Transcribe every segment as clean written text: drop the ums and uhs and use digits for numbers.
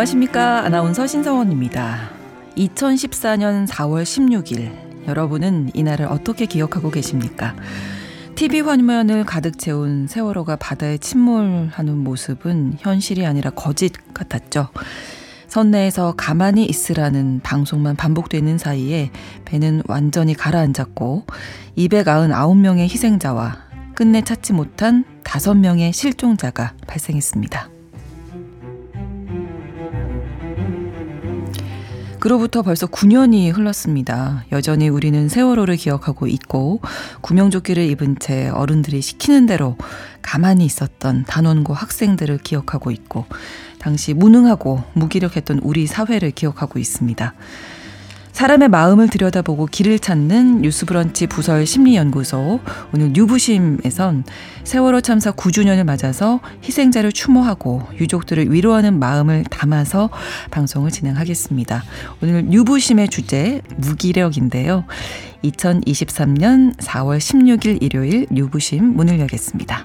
안녕하십니까. 아나운서 신성원입니다. 2014년 4월 16일, 여러분은 이날을 어떻게 기억하고 계십니까? TV 화면을 가득 채운 세월호가 바다에 침몰하는 모습은 현실이 아니라 거짓 같았죠. 선내에서 가만히 있으라는 방송만 반복되는 사이에 배는 완전히 가라앉았고 299명의 희생자와 끝내 찾지 못한 5명의 실종자가 발생했습니다. 그로부터 벌써 9년이 흘렀습니다. 여전히 우리는 세월호를 기억하고 있고 구명조끼를 입은 채 어른들이 시키는 대로 가만히 있었던 단원고 학생들을 기억하고 있고 당시 무능하고 무기력했던 우리 사회를 기억하고 있습니다. 사람의 마음을 들여다보고 길을 찾는 뉴스브런치 부설 심리연구소, 오늘 뉴부심에선 세월호 참사 9주년을 맞아서 희생자를 추모하고 유족들을 위로하는 마음을 담아서 방송을 진행하겠습니다. 오늘 뉴부심의 주제 무기력인데요. 2023년 4월 16일 일요일 뉴부심 문을 열겠습니다.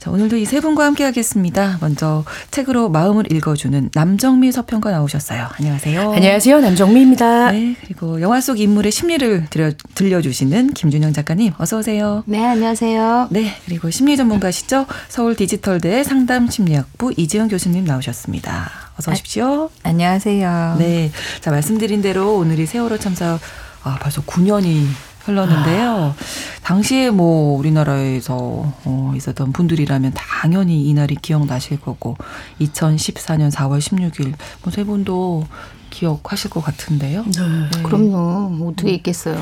자, 오늘도 이 세 분과 함께하겠습니다. 먼저 책으로 마음을 읽어주는 남정미 서평가 나오셨어요. 안녕하세요. 안녕하세요. 남정미입니다. 네, 그리고 영화 속 인물의 심리를 들려주시는 김준영 작가님, 어서 오세요. 네, 안녕하세요. 네, 그리고 심리 전문가시죠. 서울디지털대 상담심리학부 이지영 교수님 나오셨습니다. 어서 오십시오. 안녕하세요. 네, 자 말씀드린 대로 오늘이 세월호 참사 벌써 9년이 흘렀는데요. 당시에 뭐 우리나라에서 있었던 분들이라면 당연히 이날이 기억나실 거고 2014년 4월 16일 뭐 세 분도 기억하실 것 같은데요. 네. 그럼요. 어떻게 있겠어요.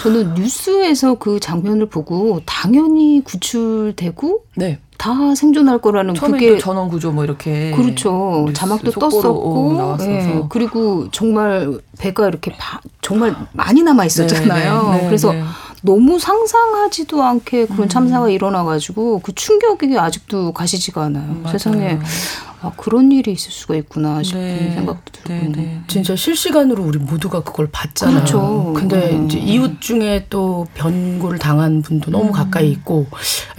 저는 뉴스에서 그 장면을 보고 당연히 구출되고 네. 다 생존할 거라는 처음에 그게 전원 구조 뭐 이렇게 그렇죠. 자막도 떴었고 네. 그리고 정말 배가 이렇게 정말 많이 남아 있었잖아요. 네, 네, 네, 그래서 네. 너무 상상하지도 않게 그런 참사가 일어나가지고 그 충격이 아직도 가시지가 않아요. 맞아요. 세상에 그런 일이 있을 수가 있구나 싶은 네, 생각도 들고 네, 네. 진짜 실시간으로 우리 모두가 그걸 봤잖아요. 그렇죠. 근데 이제 이웃 중에 또 변고를 당한 분도 너무 가까이 있고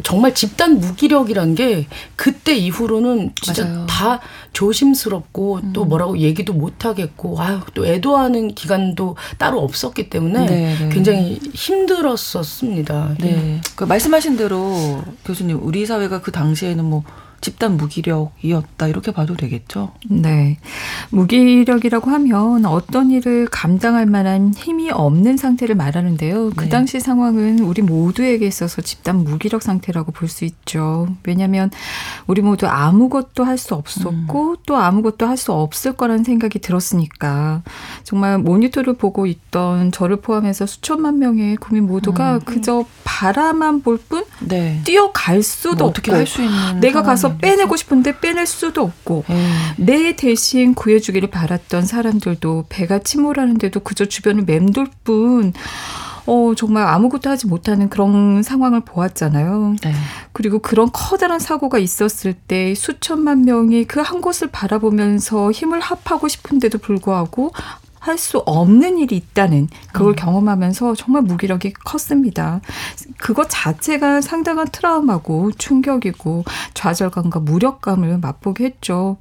정말 집단 무기력이란 게 그때 이후로는 진짜 맞아요. 다 조심스럽고 또 뭐라고 얘기도 못하겠고 또 애도하는 기간도 따로 없었기 때문에 네, 네. 굉장히 힘들었었습니다. 네. 네. 그 말씀하신 대로 교수님 우리 사회가 그 당시에는 뭐 집단 무기력이었다 이렇게 봐도 되겠죠? 네. 무기력이라고 하면 어떤 일을 감당할 만한 힘이 없는 상태를 말하는데요. 그 네. 당시 상황은 우리 모두에게 있어서 집단 무기력 상태라고 볼 수 있죠. 왜냐하면 우리 모두 아무것도 할 수 없었고 또 아무것도 할 수 없을 거라는 생각이 들었으니까 정말 모니터를 보고 있던 저를 포함해서 수천만 명의 국민 모두가 그저 바라만 볼 뿐 네. 뛰어갈 수도 뭐 어떻게 할 수 있는 내가 가서 빼내고 싶은데 빼낼 수도 없고 내 대신 구해주기를 바랐던 사람들도 배가 침몰하는데도 그저 주변을 맴돌 뿐 정말 아무것도 하지 못하는 그런 상황을 보았잖아요. 네. 그리고 그런 커다란 사고가 있었을 때 수천만 명이 그 한 곳을 바라보면서 힘을 합하고 싶은데도 불구하고 할 수 없는 일이 있다는 그걸 경험하면서 정말 무기력이 컸습니다. 그것 자체가 상당한 트라우마고 충격이고 좌절감과 무력감을 맛보게 했죠.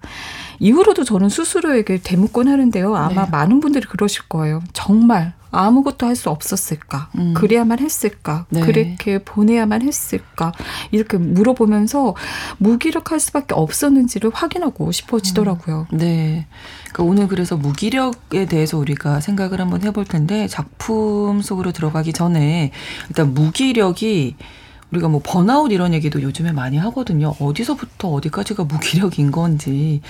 이후로도 저는 스스로에게 되묻곤 하는데요. 아마 네. 많은 분들이 그러실 거예요. 정말 아무것도 할 수 없었을까? 그래야만 했을까? 네. 그렇게 보내야만 했을까? 이렇게 물어보면서 무기력할 수밖에 없었는지를 확인하고 싶어지더라고요. 네. 그러니까 오늘 그래서 무기력에 대해서 우리가 생각을 한번 해볼 텐데 작품 속으로 들어가기 전에 일단 무기력이 우리가 뭐 번아웃 이런 얘기도 요즘에 많이 하거든요. 어디서부터 어디까지가 무기력인 건지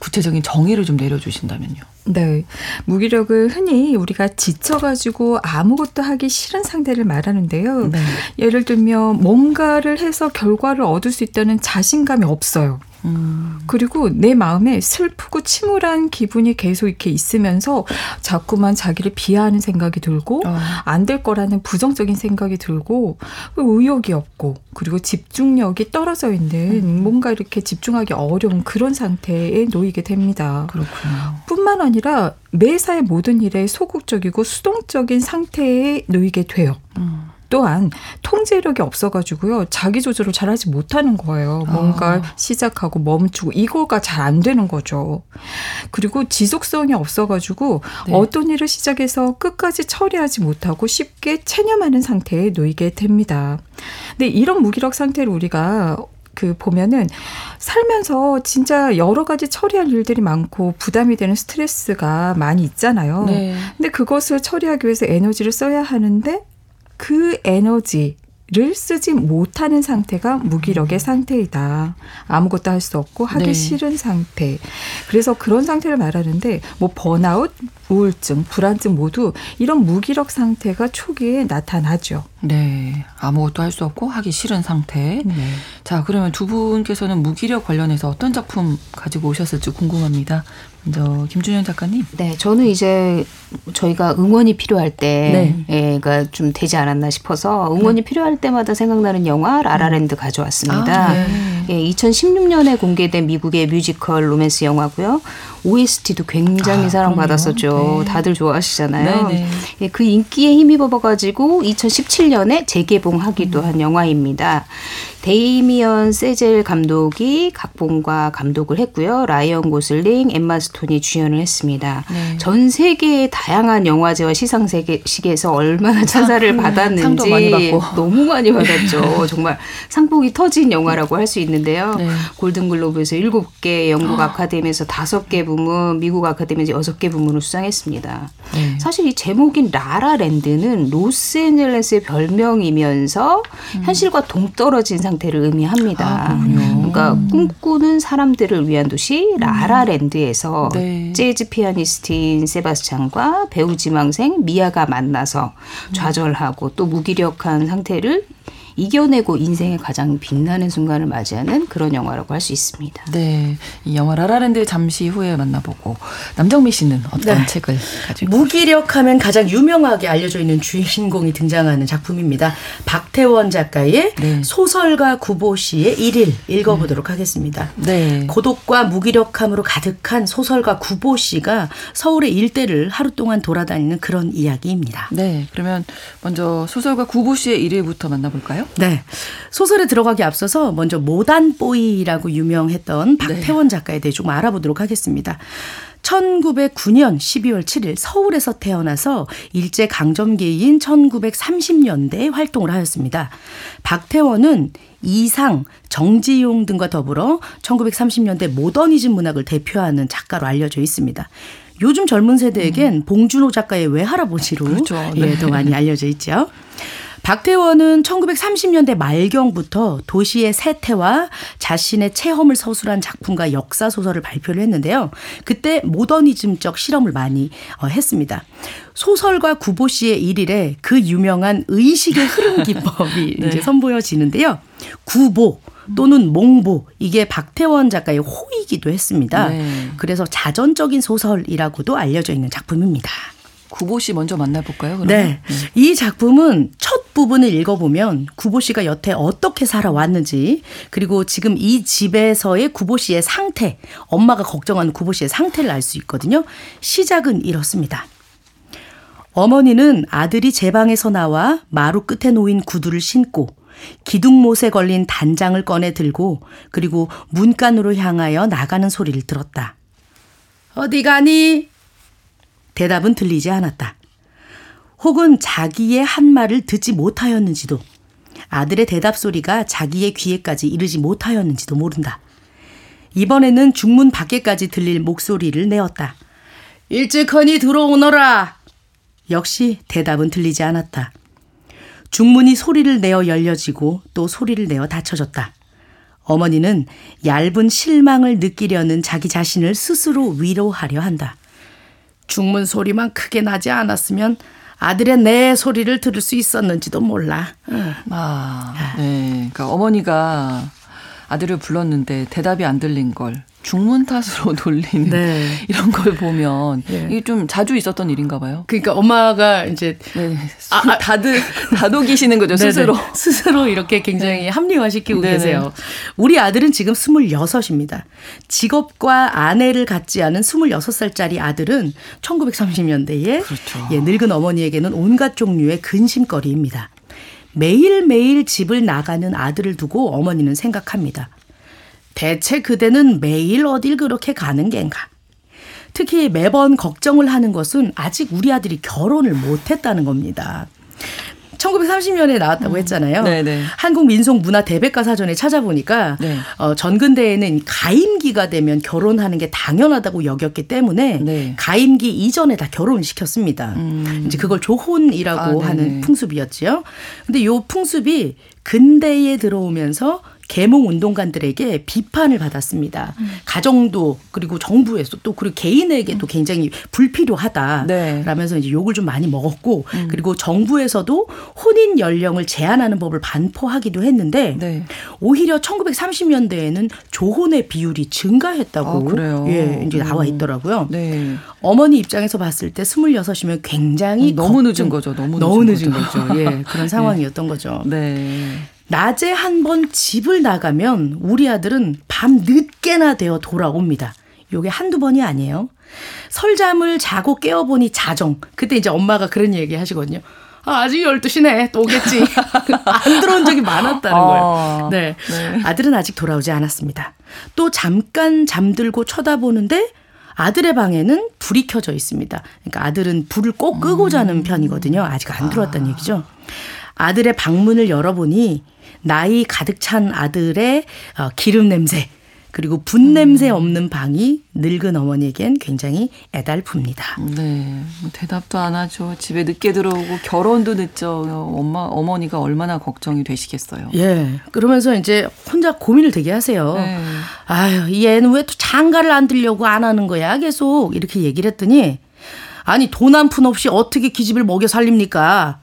구체적인 정의를 좀 내려주신다면요. 네. 무기력을 흔히 우리가 지쳐가지고 아무것도 하기 싫은 상태를 말하는데요. 네. 예를 들면 뭔가를 해서 결과를 얻을 수 있다는 자신감이 없어요. 그리고 내 마음에 슬프고 침울한 기분이 계속 이렇게 있으면서 자꾸만 자기를 비하하는 생각이 들고 안 될 거라는 부정적인 생각이 들고 의욕이 없고 그리고 집중력이 떨어져 있는 뭔가 이렇게 집중하기 어려운 그런 상태에 놓이게 됩니다. 그렇군요. 뿐만 아니라 매사의 모든 일에 소극적이고 수동적인 상태에 놓이게 돼요. 또한 통제력이 없어가지고요. 자기 조절을 잘하지 못하는 거예요. 뭔가 시작하고 멈추고 이거가 잘 안 되는 거죠. 그리고 지속성이 없어가지고 어떤 일을 시작해서 끝까지 처리하지 못하고 쉽게 체념하는 상태에 놓이게 됩니다. 근데 이런 무기력 상태를 우리가 보면은 살면서 진짜 여러 가지 처리할 일들이 많고 부담이 되는 스트레스가 많이 있잖아요. 네. 근데 그것을 처리하기 위해서 에너지를 써야 하는데 그 에너지를 쓰지 못하는 상태가 무기력의 상태이다. 아무것도 할 수 없고 하기 싫은 상태. 그래서 그런 상태를 말하는데 뭐 번아웃, 우울증, 불안증 모두 이런 무기력 상태가 초기에 나타나죠. 네. 아무것도 할 수 없고 하기 싫은 상태. 네. 자, 그러면 두 분께서는 무기력 관련해서 어떤 작품 가지고 오셨을지 궁금합니다. 먼저 김준영 작가님. 네. 저는 이제 저희가 응원이 필요할 때가 좀 되지 않았나 싶어서 응원이 필요할 때마다 생각나는 영화 라라랜드 가져왔습니다. 예, 2016년에 공개된 미국의 뮤지컬 로맨스 영화고요. OST도 굉장히 사랑받았었죠. 다들 좋아하시잖아요. 예, 그 인기에 힘입어가지고 2017년에 재개봉하기도 한 영화입니다. 데이미언 세젤 감독이 각본과 감독을 했고요. 라이언 고슬링, 엠마 스톤이 주연을 했습니다. 네. 전 세계의 다양한 영화제와 시상식에서 얼마나 찬사를 받았는지 상도 많이 받고. 너무 많이 받았죠. 정말 상복이 터진 영화라고 할 수 있는데요. 네. 골든글로브에서 7개, 영국 아카데미에서 5개 부문, 미국 아카데미에서 6개 부문을 수상했습니다. 네. 사실 이 제목인 라라랜드는 로스앤젤레스의 별명이면서 현실과 동떨어진 상태를 의미합니다. 그러니까 꿈꾸는 사람들을 위한 도시 라라랜드에서 재즈 피아니스트인 세바스찬과 배우 지망생 미아가 만나서 좌절하고 또 무기력한 상태를 이겨내고 인생의 가장 빛나는 순간을 맞이하는 그런 영화라고 할 수 있습니다. 네, 이 영화 라라랜드 잠시 후에 만나보고 남정미 씨는 어떤 책을 가지고 무기력하면 가장 유명하게 알려져 있는 주인공이 등장하는 작품입니다. 박태원 작가의 소설가 구보씨의 일일 읽어보도록 하겠습니다. 네. 고독과 무기력함으로 가득한 소설가 구보씨가 서울의 일대를 하루 동안 돌아다니는 그런 이야기입니다. 네, 그러면 먼저 소설가 구보씨의 일일부터 만나볼까요? 네. 소설에 들어가기 앞서서 먼저 모단뽀이라고 유명했던 박태원 작가에 대해 좀 알아보도록 하겠습니다. 1909년 12월 7일 서울에서 태어나서 일제강점기인 1930년대에 활동을 하였습니다. 박태원은 이상, 정지용 등과 더불어 1930년대 모더니즘 문학을 대표하는 작가로 알려져 있습니다. 요즘 젊은 세대에겐 봉준호 작가의 외할아버지로 더 많이 알려져 있죠. 박태원은 1930년대 말경부터 도시의 세태와 자신의 체험을 서술한 작품과 역사소설을 발표를 했는데요. 그때 모더니즘적 실험을 많이 했습니다. 소설가 구보씨의 일일에 그 유명한 의식의 흐름 기법이 이제 선보여지는데요. 구보 또는 몽보, 이게 박태원 작가의 호이기도 했습니다. 그래서 자전적인 소설이라고도 알려져 있는 작품입니다. 구보씨 먼저 만나볼까요? 그러면? 네. 이 작품은 첫 부분을 읽어보면 구보씨가 여태 어떻게 살아왔는지 그리고 지금 이 집에서의 구보씨의 상태, 엄마가 걱정하는 구보씨의 상태를 알 수 있거든요. 시작은 이렇습니다. 어머니는 아들이 제 방에서 나와 마루 끝에 놓인 구두를 신고 기둥못에 걸린 단장을 꺼내 들고 그리고 문간으로 향하여 나가는 소리를 들었다. 어디 가니? 대답은 들리지 않았다. 혹은 자기의 한 말을 듣지 못하였는지도 아들의 대답 소리가 자기의 귀에까지 이르지 못하였는지도 모른다. 이번에는 중문 밖에까지 들릴 목소리를 내었다. 일찍허니 들어오너라. 역시 대답은 들리지 않았다. 중문이 소리를 내어 열려지고 또 소리를 내어 닫혀졌다. 어머니는 얇은 실망을 느끼려는 자기 자신을 스스로 위로하려 한다. 중문 소리만 크게 나지 않았으면 아들의 내 소리를 들을 수 있었는지도 몰라. 그러니까 어머니가 아들을 불렀는데 대답이 안 들린 걸 중문 탓으로 돌리는 네. 이런 걸 보면 네. 이게 좀 자주 있었던 일인가 봐요. 그러니까 엄마가 이제 네. 다독이시는 거죠. 네네. 스스로. 스스로 이렇게 굉장히 네. 합리화시키고 네네. 계세요. 우리 아들은 지금 26입니다. 직업과 아내를 갖지 않은 26살짜리 아들은 1930년대에 그렇죠. 예, 늙은 어머니에게는 온갖 종류의 근심거리입니다. 매일매일 집을 나가는 아들을 두고 어머니는 생각합니다. 대체 그대는 매일 어딜 그렇게 가는 겐가. 특히 매번 걱정을 하는 것은 아직 우리 아들이 결혼을 못했다는 겁니다. 1930년에 나왔다고 했잖아요. 네네. 한국민속문화대백과사전에 찾아보니까 네. 전근대에는 가임기가 되면 결혼하는 게 당연하다고 여겼기 때문에 네. 가임기 이전에 다 결혼을 시켰습니다. 이제 그걸 조혼이라고 하는 풍습이었지요. 근데 이 풍습이 근대에 들어오면서 계몽운동가들에게 비판을 받았습니다. 가정도 그리고 정부에서 또 그리고 개인에게도 굉장히 불필요하다라면서 네. 이제 욕을 좀 많이 먹었고 그리고 정부에서도 혼인 연령을 제한하는 법을 반포하기도 했는데 네. 오히려 1930년대에는 조혼의 비율이 증가했다고 그래요. 예, 이제 나와 있더라고요. 네. 어머니 입장에서 봤을 때 26이면 굉장히 너무 늦은 거죠. 너무 늦은 거죠. 예, 그런 상황이었던 네. 거죠. 네. 낮에 한 번 집을 나가면 우리 아들은 밤 늦게나 되어 돌아옵니다. 요게 한두 번이 아니에요. 설잠을 자고 깨어보니 자정. 그때 이제 엄마가 그런 얘기 하시거든요. 아, 아직 12시네. 또 오겠지. 안 들어온 적이 많았다는 거예요. 네. 네. 아들은 아직 돌아오지 않았습니다. 또 잠깐 잠들고 쳐다보는데 아들의 방에는 불이 켜져 있습니다. 그러니까 아들은 불을 꼭 끄고 자는 편이거든요. 아직 안 들어왔다는 얘기죠. 아들의 방문을 열어보니 나이 가득 찬 아들의 기름 냄새 그리고 분 냄새 없는 방이 늙은 어머니에겐 굉장히 애달픕니다. 네, 대답도 안 하죠. 집에 늦게 들어오고 결혼도 늦죠. 어머니가 얼마나 걱정이 되시겠어요. 예, 그러면서 이제 혼자 고민을 되게 하세요. 네. 아유, 얘는 왜 또 장가를 안 들려고 안 하는 거야 계속 이렇게 얘기를 했더니 아니 돈 한 푼 없이 어떻게 기집을 먹여 살립니까?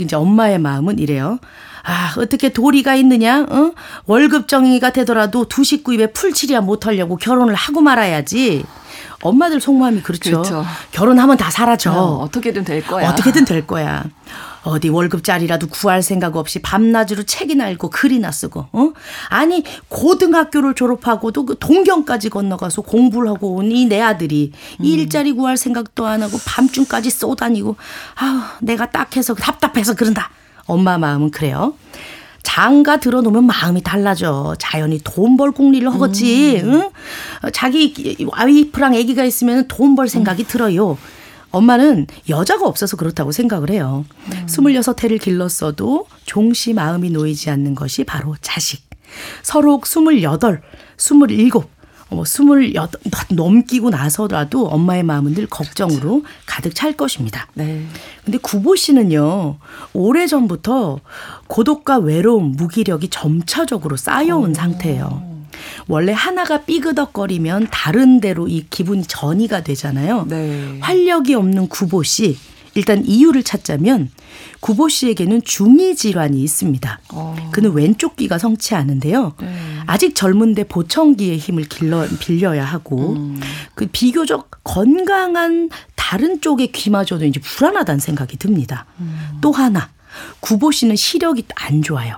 이제 엄마의 마음은 이래요. 아 어떻게 도리가 있느냐? 어? 월급쟁이가 되더라도 두 식구 입에 풀칠이야 못하려고 결혼을 하고 말아야지. 엄마들 속마음이 그렇죠. 그렇죠. 결혼하면 다 사라져. 어떻게든 될 거야. 어떻게든 될 거야. 어디 월급짜리라도 구할 생각 없이 밤낮으로 책이나 읽고 글이나 쓰고 어? 아니 고등학교를 졸업하고도 그 동경까지 건너가서 공부를 하고 온 이 내 아들이 일자리 구할 생각도 안 하고 밤중까지 쏘다니고 아우 내가 딱해서 답답해서 그런다. 엄마 마음은 그래요. 장가 들어놓으면 마음이 달라져. 자연히 돈 벌 궁리를 하겠지. 응? 자기 와이프랑 아기가 있으면 돈 벌 생각이 들어요. 엄마는 여자가 없어서 그렇다고 생각을 해요. 26해를 길렀어도 종시 마음이 놓이지 않는 것이 바로 자식. 서로 28, 27, 28 넘기고 나서라도 엄마의 마음은 늘 걱정으로 가득 찰 것입니다. 네. 근데 구보 씨는요. 오래전부터 고독과 외로움, 무기력이 점차적으로 쌓여온 상태예요. 원래 하나가 삐그덕거리면 다른 데로 이 기분이 전이가 되잖아요. 네. 활력이 없는 구보 씨. 일단 이유를 찾자면 구보 씨에게는 중이 질환이 있습니다. 그는 왼쪽 귀가 성치 않은데요. 네. 아직 젊은데 보청기의 힘을 빌려야 하고 그 비교적 건강한 다른 쪽의 귀마저도 이제 불안하다는 생각이 듭니다. 또 하나. 구보 씨는 시력이 안 좋아요.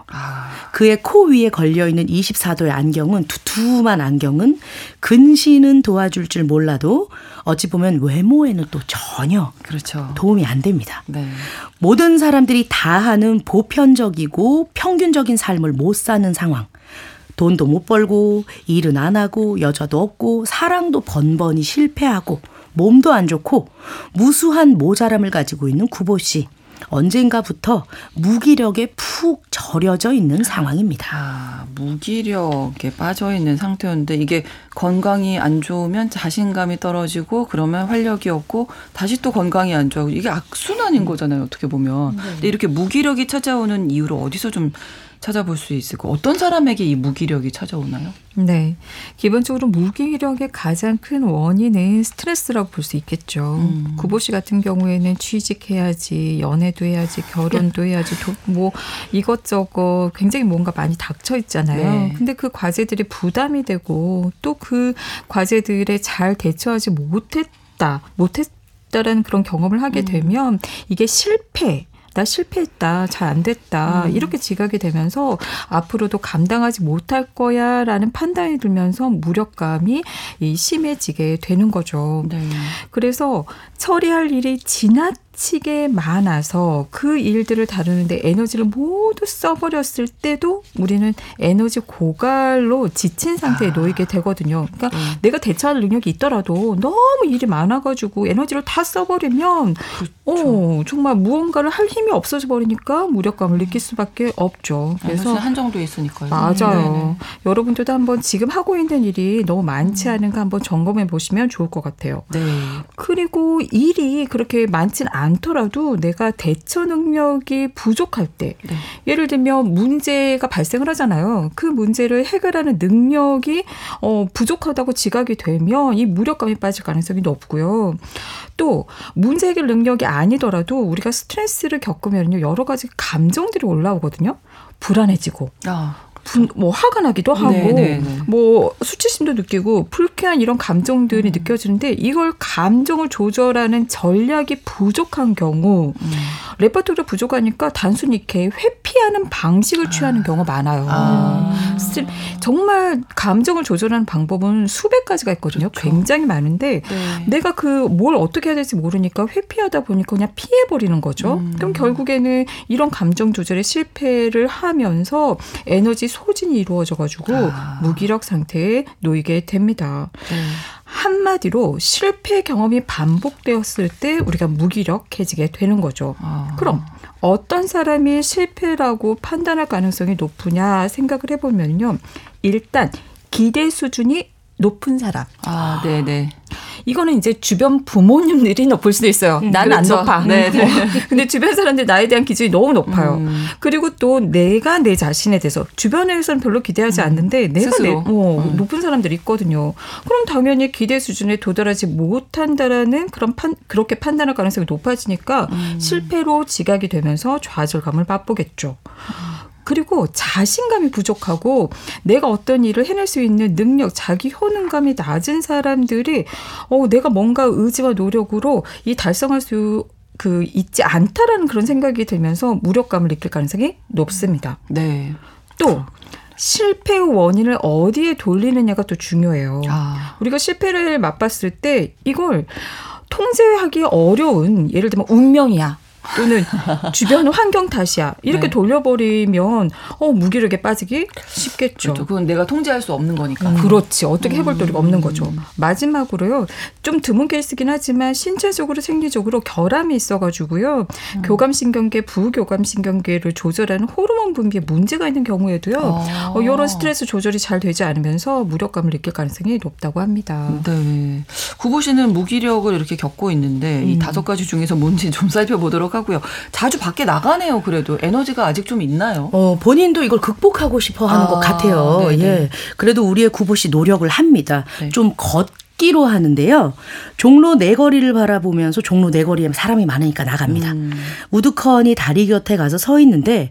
그의 코 위에 걸려있는 24도의 안경은 두툼한 안경은 근시는 도와줄 줄 몰라도 어찌 보면 외모에는 또 전혀 그렇죠. 도움이 안 됩니다. 네. 모든 사람들이 다 하는 보편적이고 평균적인 삶을 못 사는 상황. 돈도 못 벌고 일은 안 하고 여자도 없고 사랑도 번번이 실패하고 몸도 안 좋고 무수한 모자람을 가지고 있는 구보 씨. 언젠가부터 무기력에 푹 절여져 있는 상황입니다. 아, 무기력에 빠져 있는 상태였는데 이게 건강이 안 좋으면 자신감이 떨어지고 그러면 활력이 없고 다시 또 건강이 안 좋아지고 이게 악순환인 거잖아요. 어떻게 보면. 근데 이렇게 무기력이 찾아오는 이유를 어디서 좀 찾아볼 수 있을까? 어떤 사람에게 이 무기력이 찾아오나요? 네. 기본적으로 무기력의 가장 큰 원인은 스트레스라고 볼 수 있겠죠. 구보 씨 같은 경우에는 취직해야지, 연애도 해야지, 결혼도 해야지, 뭐 이것저것 굉장히 뭔가 많이 닥쳐 있잖아요. 네. 근데 그 과제들이 부담이 되고 또 그 과제들에 잘 대처하지 못했다라는 그런 경험을 하게 되면 이게 나 실패했다, 잘 안 됐다 이렇게 지각이 되면서 앞으로도 감당하지 못할 거야 라는 판단이 들면서 무력감이 심해지게 되는 거죠. 네. 그래서 처리할 일이 지나치게 많아서 그 일들을 다루는데 에너지를 모두 써버렸을 때도 우리는 에너지 고갈로 지친 상태에 놓이게 되거든요. 그러니까 내가 대처할 능력이 있더라도 너무 일이 많아가지고 에너지를 다 써버리면 정말 무언가를 할 힘이 없어져 버리니까 무력감을 느낄 수밖에 없죠. 그래서 한정도에 있으니까요. 맞아요. 여러분들도 한번 지금 하고 있는 일이 너무 많지 않은가 한번 점검해 보시면 좋을 것 같아요. 네. 그리고 일이 그렇게 많진 않더라도 내가 대처 능력이 부족할 때 예를 들면 문제가 발생을 하잖아요. 그 문제를 해결하는 능력이 부족하다고 지각이 되면 이 무력감이 빠질 가능성이 높고요. 또 문제 해결 능력이 아니더라도 우리가 스트레스를 겪으면요 여러 가지 감정들이 올라오거든요. 불안해지고 뭐 화가 나기도 하고 뭐 수치심도 느끼고 불쾌한 이런 감정들이 느껴지는데 이걸 감정을 조절하는 전략이 부족한 경우 레퍼토리가 부족하니까 단순히 이렇게 회피하는 방식을 취하는 경우가 많아요. 정말 감정을 조절하는 방법은 수백 가지가 있거든요. 그렇죠. 굉장히 많은데 내가 그 뭘 어떻게 해야 될지 모르니까 회피하다 보니까 그냥 피해버리는 거죠. 그럼 결국에는 이런 감정 조절에 실패를 하면서 에너지 소진이 이루어져가지고 무기력 상태에 놓이게 됩니다. 한마디로 실패 경험이 반복되었을 때 우리가 무기력해지게 되는 거죠. 그럼 어떤 사람이 실패라고 판단할 가능성이 높으냐 생각을 해보면요. 일단 기대 수준이 높은 사람. 이거는 이제 주변 부모님들이 높을 수도 있어요. 나는 그렇죠. 안 높아. 근데 주변 사람들 나에 대한 기준이 너무 높아요. 그리고 또 내가 내 자신에 대해서 주변에서는 별로 기대하지 않는데 내가 높은 사람들이 있거든요. 그럼 당연히 기대 수준에 도달하지 못한다라는 그렇게 판단할 가능성이 높아지니까 실패로 지각이 되면서 좌절감을 맛보겠죠. 그리고 자신감이 부족하고 내가 어떤 일을 해낼 수 있는 능력, 자기 효능감이 낮은 사람들이 내가 뭔가 의지와 노력으로 이 달성할 수 있지 않다라는 그런 생각이 들면서 무력감을 느낄 가능성이 높습니다. 네. 또 실패의 원인을 어디에 돌리느냐가 또 중요해요. 우리가 실패를 맛봤을 때 이걸 통제하기 어려운 예를 들면 운명이야. 또는 주변 환경 탓이야. 이렇게 돌려버리면 무기력에 빠지기 쉽겠죠. 그렇죠. 그건 내가 통제할 수 없는 거니까. 그렇지. 어떻게 해볼 도리가 없는 거죠. 마지막으로요. 좀 드문 케이스긴 하지만 신체적으로 생리적으로 결함이 있어가지고요. 교감신경계, 부교감신경계를 조절하는 호르몬 분비에 문제가 있는 경우에도요. 이런 스트레스 조절이 잘 되지 않으면서 무력감을 느낄 가능성이 높다고 합니다. 네. 구보 씨는 무기력을 이렇게 겪고 있는데 이 5가지 중에서 뭔지 좀 살펴보도록 하고요. 자주 밖에 나가네요. 그래도 에너지가 아직 좀 있나요? 본인도 이걸 극복하고 싶어 하는 것 같아요. 예. 그래도 우리의 구보 씨 노력을 합니다. 좀 걷기로 하는데요. 종로 네거리를 바라보면서 종로 네거리에 사람이 많으니까 나갑니다. 우두커니 다리 곁에 가서 서 있는데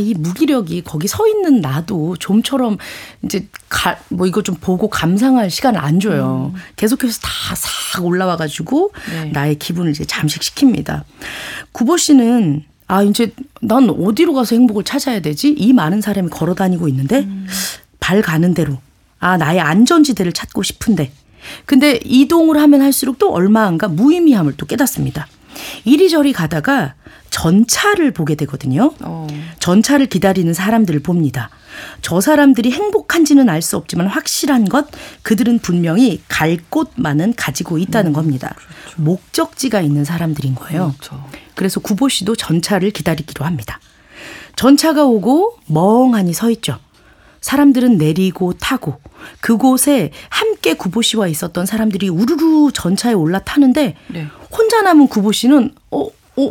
이 무기력이 거기 서 있는 나도 좀처럼 이제 이거 좀 보고 감상할 시간을 안 줘요. 계속해서 다 싹 올라와가지고 나의 기분을 이제 잠식시킵니다. 구보 씨는 이제 난 어디로 가서 행복을 찾아야 되지? 이 많은 사람이 걸어다니고 있는데 발 가는 대로 나의 안전지대를 찾고 싶은데 근데 이동을 하면 할수록 또 얼마 안가 무의미함을 또 깨닫습니다. 이리저리 가다가 전차를 보게 되거든요. 전차를 기다리는 사람들을 봅니다. 저 사람들이 행복한지는 알 수 없지만 확실한 것 그들은 분명히 갈 곳만은 가지고 있다는 겁니다. 그렇죠. 목적지가 있는 사람들인 거예요. 그렇죠. 그래서 구보 씨도 전차를 기다리기로 합니다. 전차가 오고 멍하니 서 있죠. 사람들은 내리고 타고 그곳에 함께 구보 씨와 있었던 사람들이 우르르 전차에 올라타는데 혼자 남은 구보 씨는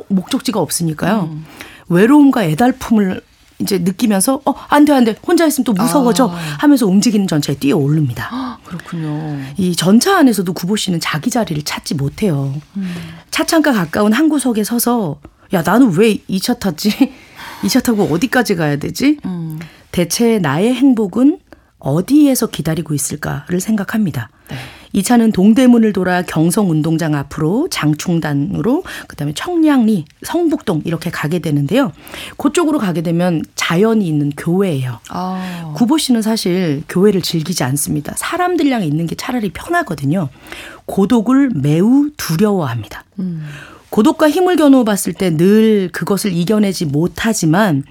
목적지가 없으니까요. 외로움과 애달픔을 이제 느끼면서 안 돼 혼자 있으면 또 무서워져 하면서 움직이는 전차에 뛰어오릅니다. 아, 그렇군요. 이 전차 안에서도 구보 씨는 자기 자리를 찾지 못해요. 차창가 가까운 한 구석에 서서 야 나는 왜 이 차 탔지? 이 차 타고 어디까지 가야 되지? 대체 나의 행복은 어디에서 기다리고 있을까를 생각합니다. 네. 이 차는 동대문을 돌아 경성운동장 앞으로 장충단으로 그다음에 청량리, 성북동 이렇게 가게 되는데요. 그쪽으로 가게 되면 자연이 있는 교회예요. 아. 구보 씨는 사실 교회를 즐기지 않습니다. 사람들이랑 있는 게 차라리 편하거든요. 고독을 매우 두려워합니다. 고독과 힘을 겨누어봤을 때 늘 그것을 이겨내지 못하지만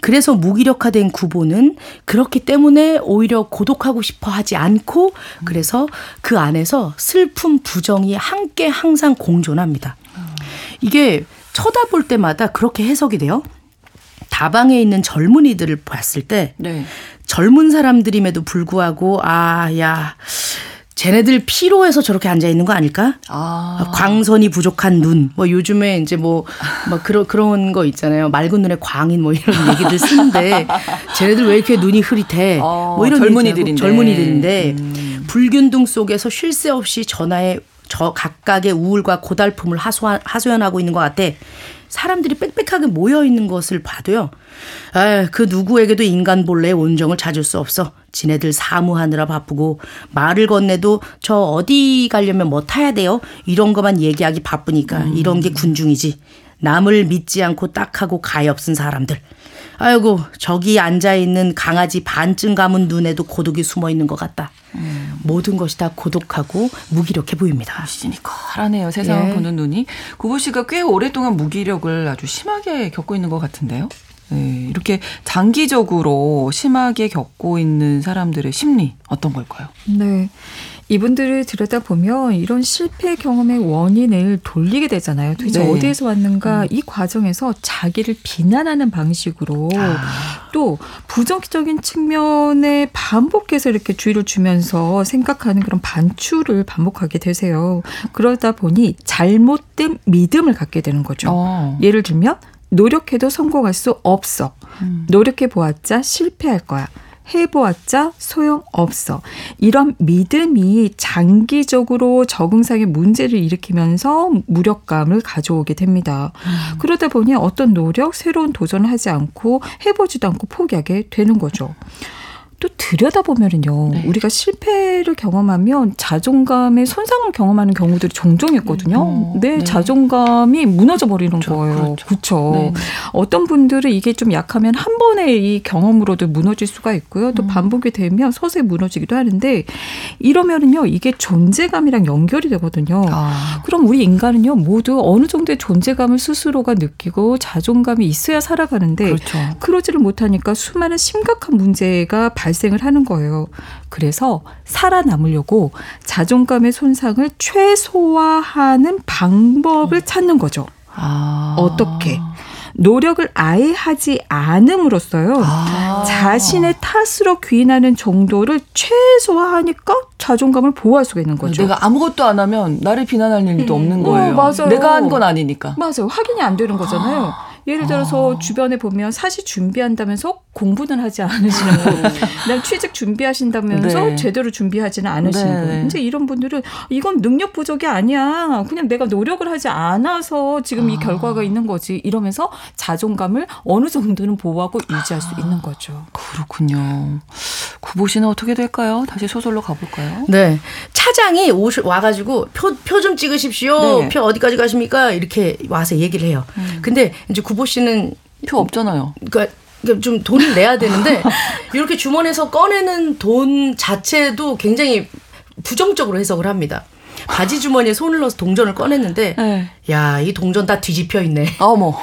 그래서 무기력화된 구보는 그렇기 때문에 오히려 고독하고 싶어 하지 않고 그래서 그 안에서 슬픔, 부정이 함께 항상 공존합니다. 이게 쳐다볼 때마다 그렇게 해석이 돼요. 다방에 있는 젊은이들을 봤을 때 네. 젊은 사람들임에도 불구하고 쟤네들 피로해서 저렇게 앉아 있는 거 아닐까? 아. 광선이 부족한 눈. 뭐 요즘에 이제 그런 거 있잖아요. 맑은 눈에 광인 뭐 이런 얘기들 쓰는데 쟤네들 왜 이렇게 눈이 흐릿해? 뭐 이런 젊은이들인데 불균등 속에서 쉴 새 없이 전하에 저 각각의 우울과 고달픔을 하소연하고 있는 것 같아. 사람들이 빽빽하게 모여 있는 것을 봐도요. 에이, 그 누구에게도 인간 본래의 온정을 찾을 수 없어. 지네들 사무하느라 바쁘고 말을 건네도 저 어디 가려면 뭐 타야 돼요? 이런 것만 얘기하기 바쁘니까 이런 게 군중이지. 남을 믿지 않고 딱하고 가엾은 사람들. 아이고 저기 앉아있는 강아지 반쯤 감은 눈에도 고독이 숨어있는 것 같다. 모든 것이 다 고독하고 무기력해 보입니다. 시진이 커라네요. 세상을 예. 보는 눈이. 구보 씨가 꽤 오랫동안 무기력을 아주 심하게 겪고 있는 것 같은데요. 네, 이렇게 장기적으로 심하게 겪고 있는 사람들의 심리 어떤 걸까요? 네. 이분들을 들여다보면 이런 실패 경험의 원인을 돌리게 되잖아요. 도대체 네. 어디에서 왔는가 이 과정에서 자기를 비난하는 방식으로 또 부정적인 측면에 반복해서 이렇게 주의를 주면서 생각하는 그런 반추를 반복하게 되세요. 그러다 보니 잘못된 믿음을 갖게 되는 거죠. 예를 들면 노력해도 성공할 수 없어. 노력해보았자 실패할 거야. 해보았자 소용없어. 이런 믿음이 장기적으로 적응상의 문제를 일으키면서 무력감을 가져오게 됩니다. 그러다 보니 어떤 노력, 새로운 도전을 하지 않고 해보지도 않고 포기하게 되는 거죠. 또 들여다보면요. 네. 우리가 실패를 경험하면 자존감에 손상을 경험하는 경우들이 종종 있거든요. 네. 자존감이 무너져버리는 그렇죠. 거예요. 그렇죠. 네. 어떤 분들은 이게 좀 약하면 한 번의 이 경험으로도 무너질 수가 있고요. 또 반복이 되면 서서히 무너지기도 하는데 이러면은요. 이게 존재감이랑 연결이 되거든요. 그럼 우리 인간은요. 모두 어느 정도의 존재감을 스스로가 느끼고 자존감이 있어야 살아가는데 그렇죠. 그러지를 못하니까 수많은 심각한 문제가 발생을 하는 거예요. 그래서 살아남으려고 자존감의 손상을 최소화하는 방법을 찾는 거죠. 어떻게? 노력을 아예 하지 않음으로써요. 자신의 탓으로 귀인하는 정도를 최소화하니까 자존감을 보호할 수가 있는 거죠. 내가 아무것도 안 하면 나를 비난할 일도 없는 거예요. 맞아요. 내가 한 건 아니니까. 맞아요. 확인이 안 되는 거잖아요. 예를 들어서 주변에 보면 사시 준비한다면서 공부는 하지 않으시는 분, 그다음 취직 준비하신다면서 네. 제대로 준비하지는 않으시는 분. 이제 이런 분들은 이건 능력 부족이 아니야. 그냥 내가 노력을 하지 않아서 지금 이 결과가 있는 거지. 이러면서 자존감을 어느 정도는 보호하고 유지할 수 있는 거죠. 그렇군요. 구보 씨는 어떻게 될까요? 다시 소설로 가볼까요? 네. 차장이 와가지고 표 좀 찍으십시오. 네. 표 어디까지 가십니까? 이렇게 와서 얘기를 해요. 근데 이제 구보 씨는 표 없잖아요. 그러니까 좀 돈을 내야 되는데 이렇게 주머니에서 꺼내는 돈 자체도 굉장히 부정적으로 해석을 합니다. 바지 주머니에 손을 넣어서 동전을 꺼냈는데 네. 야, 이 동전 다 뒤집혀 있네. 어머.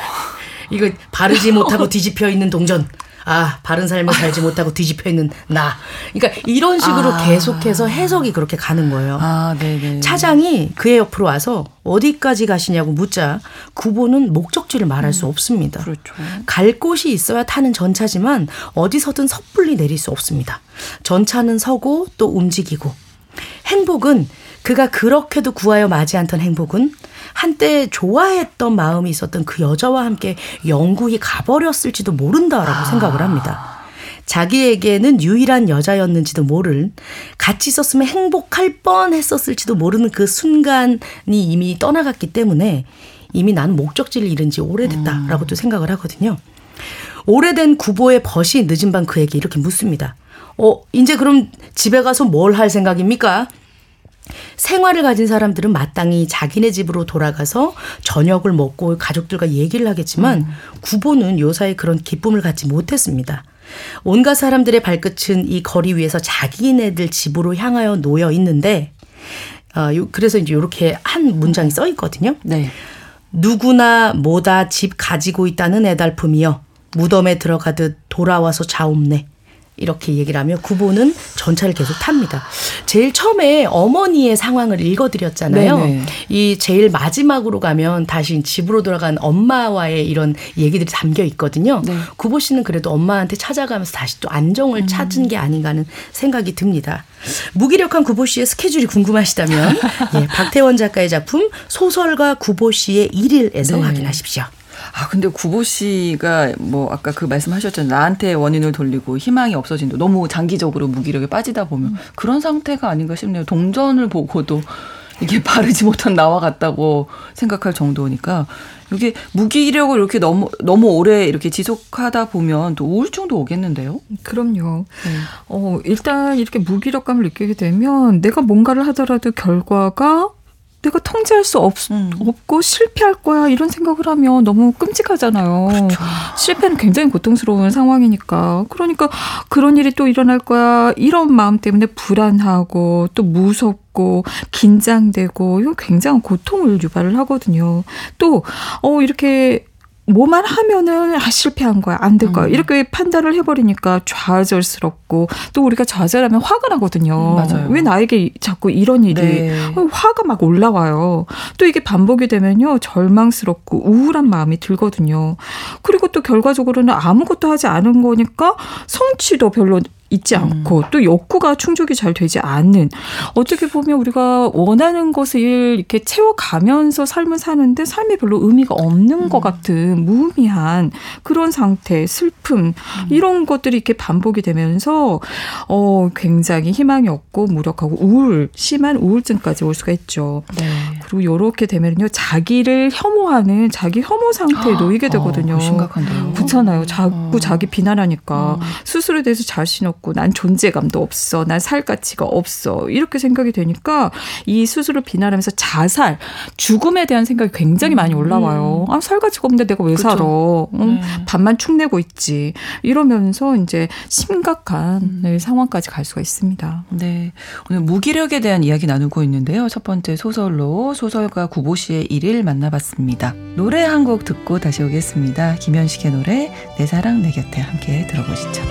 이거 바르지 못하고 뒤집혀 있는 동전. 아, 바른 삶을 살지 못하고 뒤집혀 있는 나. 그러니까 이런 식으로 계속해서 해석이 그렇게 가는 거예요. 네네. 차장이 그의 옆으로 와서 어디까지 가시냐고 묻자 구보는 목적지를 말할 수 없습니다. 그렇죠. 갈 곳이 있어야 타는 전차지만 어디서든 섣불리 내릴 수 없습니다. 전차는 서고 또 움직이고 행복은 그가 그렇게도 구하여 마지 않던 행복은 한때 좋아했던 마음이 있었던 그 여자와 함께 영국이 가버렸을지도 모른다라고 생각을 합니다. 자기에게는 유일한 여자였는지도 모를, 같이 있었으면 행복할 뻔했었을지도 모르는 그 순간이 이미 떠나갔기 때문에 이미 난 목적지를 잃은 지 오래됐다라고 또 생각을 하거든요. 오래된 구보의 벗이 늦은 밤 그에게 이렇게 묻습니다. 이제 그럼 집에 가서 뭘 할 생각입니까? 생활을 가진 사람들은 마땅히 자기네 집으로 돌아가서 저녁을 먹고 가족들과 얘기를 하겠지만 구보는 요사이 그런 기쁨을 갖지 못했습니다. 온갖 사람들의 발끝은 이 거리 위에서 자기네들 집으로 향하여 놓여 있는데 그래서 이제 이렇게 한 문장이 써 있거든요. 네. 누구나 뭐다 집 가지고 있다는 애달픔이여 무덤에 들어가듯 돌아와서 자옵네. 이렇게 얘기를 하며 구보는 전차를 계속 탑니다. 제일 처음에 어머니의 상황을 읽어드렸잖아요. 네네. 이 제일 마지막으로 가면 다시 집으로 돌아간 엄마와의 이런 얘기들이 담겨 있거든요. 네. 구보 씨는 그래도 엄마한테 찾아가면서 다시 또 안정을 찾은 게 아닌가 하는 생각이 듭니다. 무기력한 구보 씨의 스케줄이 궁금하시다면 예, 박태원 작가의 작품 소설가 구보 씨의 일일에서 네. 확인하십시오. 근데 구보 씨가 뭐 아까 그 말씀하셨잖아요. 나한테 원인을 돌리고 희망이 없어진다. 너무 장기적으로 무기력에 빠지다 보면 그런 상태가 아닌가 싶네요. 동전을 보고도 이게 바르지 못한 나와 같다고 생각할 정도니까 이게 무기력을 이렇게 너무 오래 이렇게 지속하다 보면 또 우울증도 오겠는데요? 그럼요. 일단 이렇게 무기력감을 느끼게 되면 내가 뭔가를 하더라도 결과가 내가 통제할 수 없고 실패할 거야 이런 생각을 하면 너무 끔찍하잖아요. 그렇죠. 실패는 굉장히 고통스러운 상황이니까. 그러니까 그런 일이 또 일어날 거야 이런 마음 때문에 불안하고 또 무섭고 긴장되고 이건 굉장한 고통을 유발을 하거든요. 또 이렇게 뭐만 하면은 실패한 거야 안 될 거야 이렇게 판단을 해버리니까 좌절스럽고 또 우리가 좌절하면 화가 나거든요. 맞아요. 왜 나에게 자꾸 이런 일이 네. 화가 막 올라와요. 또 이게 반복이 되면요 절망스럽고 우울한 마음이 들거든요. 그리고 또 결과적으로는 아무것도 하지 않은 거니까 성취도 별로 있지 않고 또 욕구가 충족이 잘 되지 않는 어떻게 보면 우리가 원하는 것을 이렇게 채워가면서 삶을 사는데 삶에 별로 의미가 없는 것 같은 무의미한 그런 상태, 슬픔 이런 것들이 이렇게 반복이 되면서 굉장히 희망이 없고 무력하고 심한 우울증까지 올 수가 있죠. 네. 그리고 이렇게 되면요 자기를 혐오하는 자기 혐오 상태에 놓이게 되거든요. 심각한데요. 그렇잖아요. 자꾸 자기 비난하니까 스스로에 대해서 자신 없고 난 존재감도 없어. 난 살 가치가 없어. 이렇게 생각이 되니까 이 스스로 비난하면서 자살, 죽음에 대한 생각이 굉장히 많이 올라와요. 살 가치가 없는데 내가 왜 살아? 밥만 축내고 있지. 이러면서 이제 심각한 상황까지 갈 수가 있습니다. 네, 오늘 무기력에 대한 이야기 나누고 있는데요. 첫 번째 소설로 소설가 구보씨의 일일 만나봤습니다. 노래 한 곡 듣고 다시 오겠습니다. 김현식의 노래 내 사랑 내 곁에 함께 들어보시죠.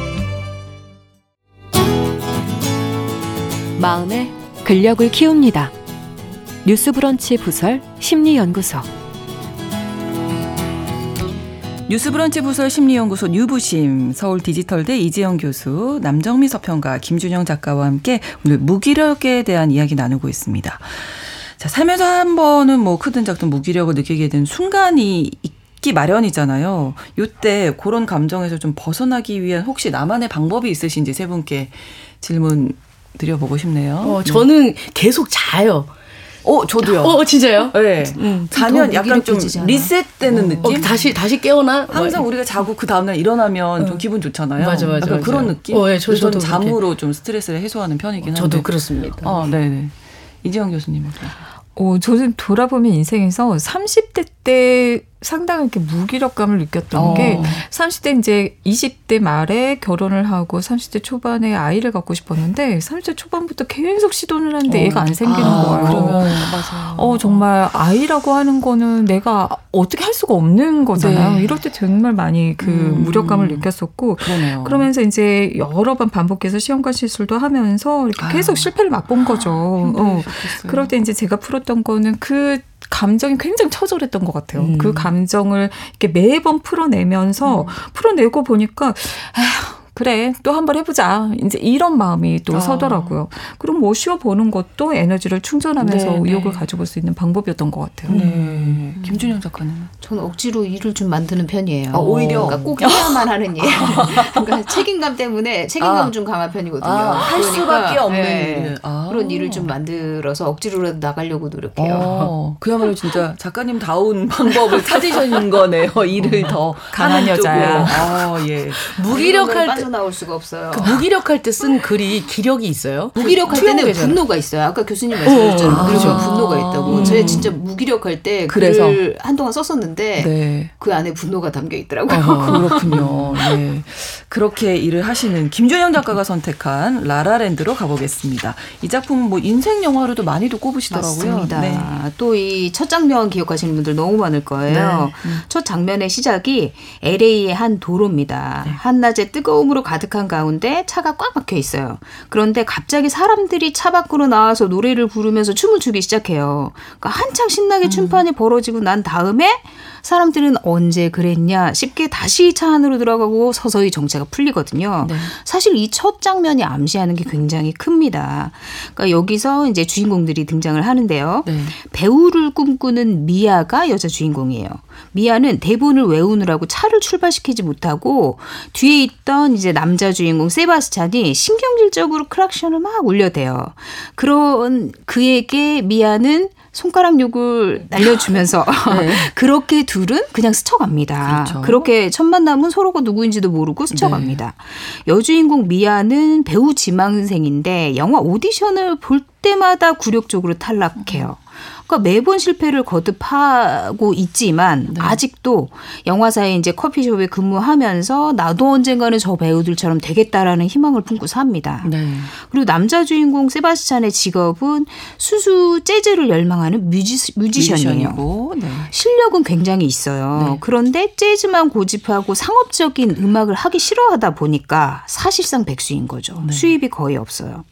마음의 근력을 키웁니다. 뉴스브런치 부설 심리연구소. 뉴스브런치 부설 심리연구소 뉴부심 서울디지털대 이지영 교수, 남정미 서평가, 김준영 작가와 함께 오늘 무기력에 대한 이야기 나누고 있습니다. 자, 살면서 한 번은 뭐 크든 작든 무기력을 느끼게 된 순간이 있기 마련이잖아요. 이때 그런 감정에서 좀 벗어나기 위한 혹시 나만의 방법이 있으신지 세 분께 질문 드려보고 싶네요. 저는 계속 자요. 저도요. 진짜요? 네. 자면 약간 좀 리셋되는 느낌? 다시 깨어나? 항상 우리가 자고 그 다음날 일어나면 좀 기분 좋잖아요. 맞아. 약간 그런 느낌? 저도 잠으로 그렇게. 좀 스트레스를 해소하는 편이긴 한데. 저도 그렇습니다. 네네. 이지영 교수님은? 저는 돌아보면 인생에서 30대 때 상당히 이렇게 무기력감을 느꼈던 게 30대 이제 20대 말에 결혼을 하고 30대 초반에 아이를 갖고 싶었는데 30대 초반부터 계속 시도를 하는데 애가 안 생기는 거예요. 그러면 맞아요. 정말 아이라고 하는 거는 내가 어떻게 할 수가 없는 거잖아요. 네. 이럴 때 정말 많이 그 무력감을 느꼈었고 그러네요. 그러면서 이제 여러 번 반복해서 시험관 시술도 하면서 이렇게 계속 실패를 맛본 거죠. 그럴 때 이제 제가 풀었던 거는 그 감정이 굉장히 처절했던 것 같아요. 그 감정을 이렇게 매번 풀어내면서 풀어내고 보니까 그래 또 한번 해보자 이제 이런 마음이 또 서더라고요. 그럼 뭐 쉬어보는 것도 에너지를 충전하면서 의욕을 가져볼 수 있는 방법이었던 것 같아요. 김준영 작가는? 저는 억지로 일을 좀 만드는 편이에요. 오히려 그러니까 꼭 해야만 하는 일. 그러니까 책임감 때문에 책임감 좀 강한 편이거든요. 할 수밖에 없는 그런 일을 좀 만들어서 억지로라도 나가려고 노력해요. 그야말로 진짜 작가님 다운 방법을 찾으신 거네요. 일을 더 강한 여자야. 예. 무기력할 때 나올 수가 없어요. 그 무기력할 때 쓴 글이 기력이 있어요? 무기력할 때는 되잖아. 분노가 있어요. 아까 교수님 말씀하셨잖아요. 그렇죠. 분노가 있다고. 제가 진짜 무기력할 때 그래서 글을 한동안 썼었는데 그 안에 분노가 담겨 있더라고요. 그렇군요. 네. 그렇게 일을 하시는 김준영 작가가 선택한 라라랜드로 가보겠습니다. 이 작품은 뭐 인생 영화로도 많이도 꼽으시더라고요. 맞습니다. 네. 또 이 첫 장면 기억하시는 분들 너무 많을 거예요. 네. 첫 장면의 시작이 LA의 한 도로입니다. 네. 한낮에 뜨거움으로 가득한 가운데 차가 꽉 막혀 있어요. 그런데 갑자기 사람들이 차 밖으로 나와서 노래를 부르면서 춤을 추기 시작해요. 그러니까 한창 신나게 춤판이 벌어지고 난 다음에 사람들은 언제 그랬냐 쉽게 다시 차 안으로 들어가고 서서히 정체가 풀리거든요. 네. 사실 이 첫 장면이 암시하는 게 굉장히 큽니다. 그러니까 여기서 이제 주인공들이 등장을 하는데요. 네. 배우를 꿈꾸는 미아가 여자 주인공이에요. 미아는 대본을 외우느라고 차를 출발시키지 못하고 뒤에 있던 이제 남자 주인공 세바스찬이 신경질적으로 클락션을 막 울려대요. 그런 그에게 미아는 손가락 욕을 날려주면서 그렇게 둘은 그냥 스쳐갑니다. 그렇죠. 그렇게 첫 만남은 서로가 누구인지도 모르고 스쳐갑니다. 네. 여주인공 미아는 배우 지망생인데 영화 오디션을 볼 때마다 굴욕적으로 탈락해요. 그러니까 매번 실패를 거듭하고 있지만 아직도 영화사에 이제 커피숍에 근무하면서 나도 언젠가는 저 배우들처럼 되겠다라는 희망을 품고 삽니다. 그리고 남자 주인공 세바스찬의 직업은 수수 재즈를 열망하는 뮤지션이에요. 실력은 굉장히 있어요. 그런데 재즈만 고집하고 상업적인 음악을 하기 싫어하다 보니까 사실상 백수인 거죠. 수입이 거의 없어요.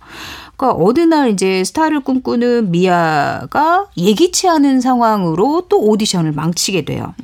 그러니까 어느 날 이제 스타를 꿈꾸는 미아가 예기치 않은 상황으로 또 오디션을 망치게 돼요.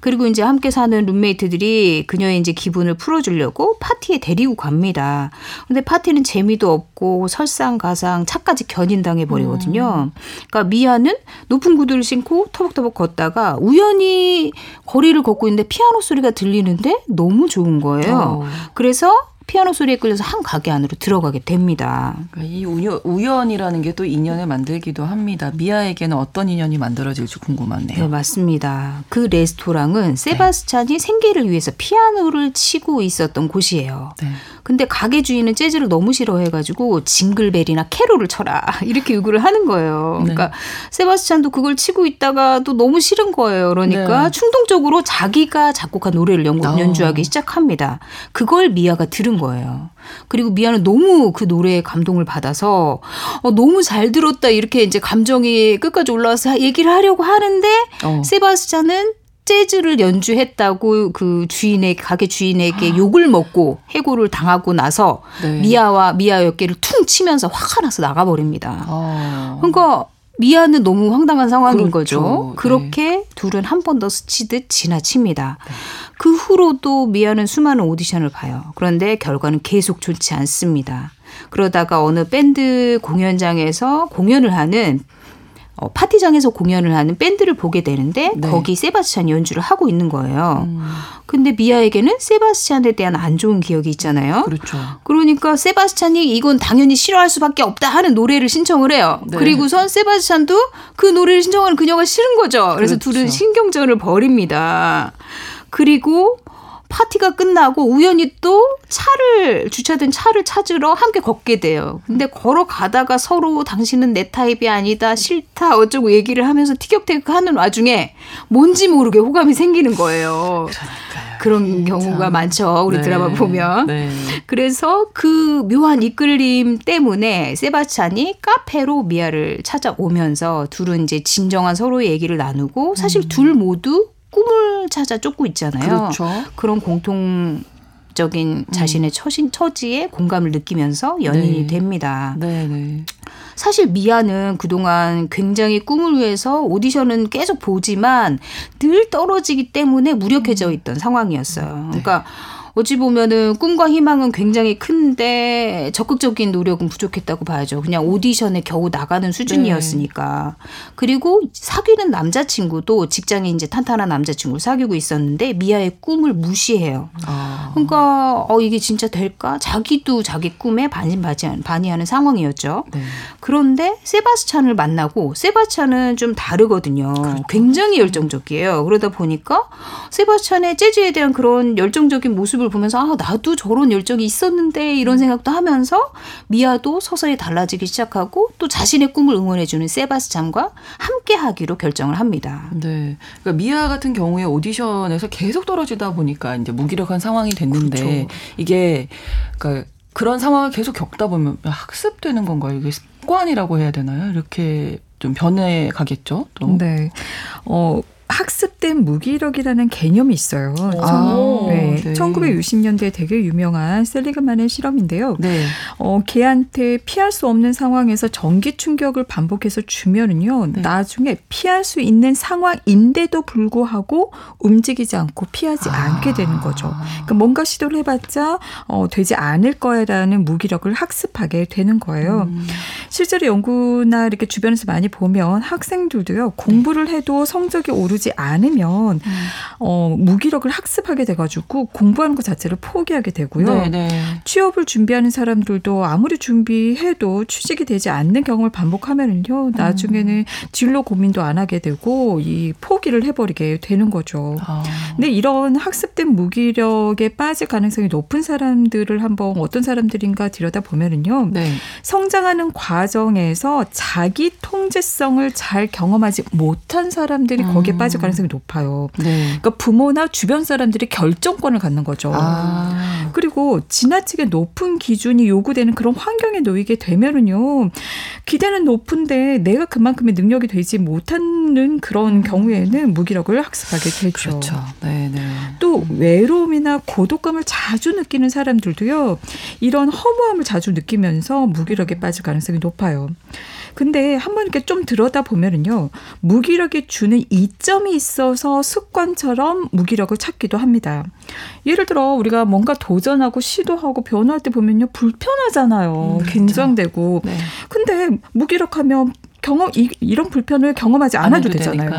그리고 이제 함께 사는 룸메이트들이 그녀의 이제 기분을 풀어주려고 파티에 데리고 갑니다. 근데 파티는 재미도 없고 설상가상 차까지 견인당해 버리거든요. 그러니까 미아는 높은 구두를 신고 터벅터벅 걷다가 우연히 거리를 걷고 있는데 피아노 소리가 들리는데 너무 좋은 거예요. 그래서 피아노 소리에 끌려서 한 가게 안으로 들어가게 됩니다. 이 우연이라는 게 또 인연을 만들기도 합니다. 미아에게는 어떤 인연이 만들어질지 궁금하네요. 네, 맞습니다. 그 레스토랑은 세바스찬이 생계를 위해서 피아노를 치고 있었던 곳이에요. 근데 가게 주인은 재즈를 너무 싫어해가지고 징글벨이나 캐롤을 쳐라 이렇게 요구를 하는 거예요. 그러니까 세바스찬도 그걸 치고 있다가 또 너무 싫은 거예요. 그러니까 충동적으로 자기가 작곡한 노래를 연주하기 시작합니다. 그걸 미아가 들은 거예요. 그리고 미아는 너무 그 노래에 감동을 받아서 너무 잘 들었다 이렇게 이제 감정이 끝까지 올라와서 얘기를 하려고 하는데 세바스찬은 재즈를 연주했다고 그 주인의 가게 주인에게 욕을 먹고 해고를 당하고 나서 미아의 어깨를 퉁 치면서 화가 나서 나가버립니다. 그러니까 미아는 너무 황당한 상황인 거죠. 그렇게 둘은 한 번 더 스치듯 지나칩니다. 그 후로도 미아는 수많은 오디션을 봐요. 그런데 결과는 계속 좋지 않습니다. 그러다가 어느 밴드 공연장에서 공연을 하는 파티장에서 공연을 하는 밴드를 보게 되는데 거기 세바스찬이 연주를 하고 있는 거예요. 근데 미아에게는 세바스찬에 대한 안 좋은 기억이 있잖아요. 그러니까 세바스찬이 이건 당연히 싫어할 수밖에 없다 하는 노래를 신청을 해요. 그리고선 세바스찬도 그 노래를 신청하는 그녀가 싫은 거죠. 그래서 둘은 신경전을 벌입니다. 그리고 파티가 끝나고 우연히 또 주차된 차를 찾으러 함께 걷게 돼요. 근데 걸어가다가 서로 당신은 내 타입이 아니다, 싫다, 어쩌고 얘기를 하면서 티격태격하는 와중에 뭔지 모르게 호감이 생기는 거예요. 그러니까요. 그런 경우가 많죠. 우리 드라마 보면. 그래서 그 묘한 이끌림 때문에 세바스찬이 카페로 미아를 찾아오면서 둘은 이제 진정한 서로의 얘기를 나누고 사실 둘 모두 꿈을 찾아 쫓고 있잖아요. 그런 공통적인 자신의 처지에 공감을 느끼면서 연인이 됩니다. 사실 미아는 그동안 굉장히 꿈을 위해서 오디션은 계속 보지만 늘 떨어지기 때문에 무력해져 있던 상황이었어요. 그러니까 어찌 보면은 꿈과 희망은 굉장히 큰데 적극적인 노력은 부족했다고 봐야죠. 그냥 오디션에 겨우 나가는 수준이었으니까. 네. 그리고 사귀는 남자친구도 직장에 이제 탄탄한 남자친구를 사귀고 있었는데 미아의 꿈을 무시해요. 아. 그러니까 이게 진짜 될까? 자기도 자기 꿈에 반의하는 상황이었죠. 네. 그런데 세바스찬을 만나고 세바스찬은 좀 다르거든요. 그렇구나. 굉장히 열정적이에요. 그러다 보니까 세바스찬의 재즈에 대한 그런 열정적인 모습을 보면서 아 나도 저런 열정이 있었는데 이런 생각도 하면서 미아도 서서히 달라지기 시작하고 또 자신의 꿈을 응원해주는 세바스찬과 함께하기로 결정을 합니다. 네, 그러니까 미아 같은 경우에 오디션에서 계속 떨어지다 보니까 이제 무기력한 상황이 됐는데 그렇죠. 이게 그러니까 그런 상황을 계속 겪다 보면 학습되는 건가요? 이게 습관이라고 해야 되나요? 이렇게 좀 변해가겠죠. 또. 네. 학습된 무기력이라는 개념이 있어요. 네. 네. 1960년대에 되게 유명한 셀리그만의 실험인데요. 네. 개한테 피할 수 없는 상황에서 전기 충격을 반복해서 주면은요. 네. 나중에 피할 수 있는 상황인데도 불구하고 움직이지 않고 피하지 않게 되는 거죠. 그러니까 뭔가 시도를 해봤자 되지 않을 거야라는 무기력을 학습하게 되는 거예요. 실제로 연구나 이렇게 주변에서 많이 보면 학생들도요. 공부를 해도 성적이 오르지 않으면 무기력을 학습하게 돼가지고 공부하는 것 자체를 포기하게 되고요. 네네. 취업을 준비하는 사람들도 아무리 준비해도 취직이 되지 않는 경험을 반복하면은요 나중에는 진로 고민도 안 하게 되고 이 포기를 해버리게 되는 거죠. 근데 이런 학습된 무기력에 빠질 가능성이 높은 사람들을 한번 어떤 사람들인가 들여다보면은요 네. 성장하는 과정에서 자기 통제성을 잘 경험하지 못한 사람들이 거기에 빠질 가능성이 높아요. 네. 그러니까 부모나 주변 사람들이 결정권을 갖는 거죠. 그리고 지나치게 높은 기준이 요구되는 그런 환경에 놓이게 되면은요. 기대는 높은데 내가 그만큼의 능력이 되지 못하는 그런 경우에는 무기력을 학습하게 되죠. 그렇죠. 네, 네. 또 외로움이나 고독감을 자주 느끼는 사람들도요. 이런 허무함을 자주 느끼면서 무기력에 빠질 가능성이 높아요. 근데 한번 이렇게 좀 들여다보면은요. 무기력이 주는 이점이 있어서 습관처럼 무기력을 찾기도 합니다. 예를 들어 우리가 뭔가 도전하고 시도하고 변화할 때 보면요. 불편하잖아요. 그렇죠. 긴장되고. 네. 근데 무기력하면 이런 불편을 경험하지 않아도 되잖아요.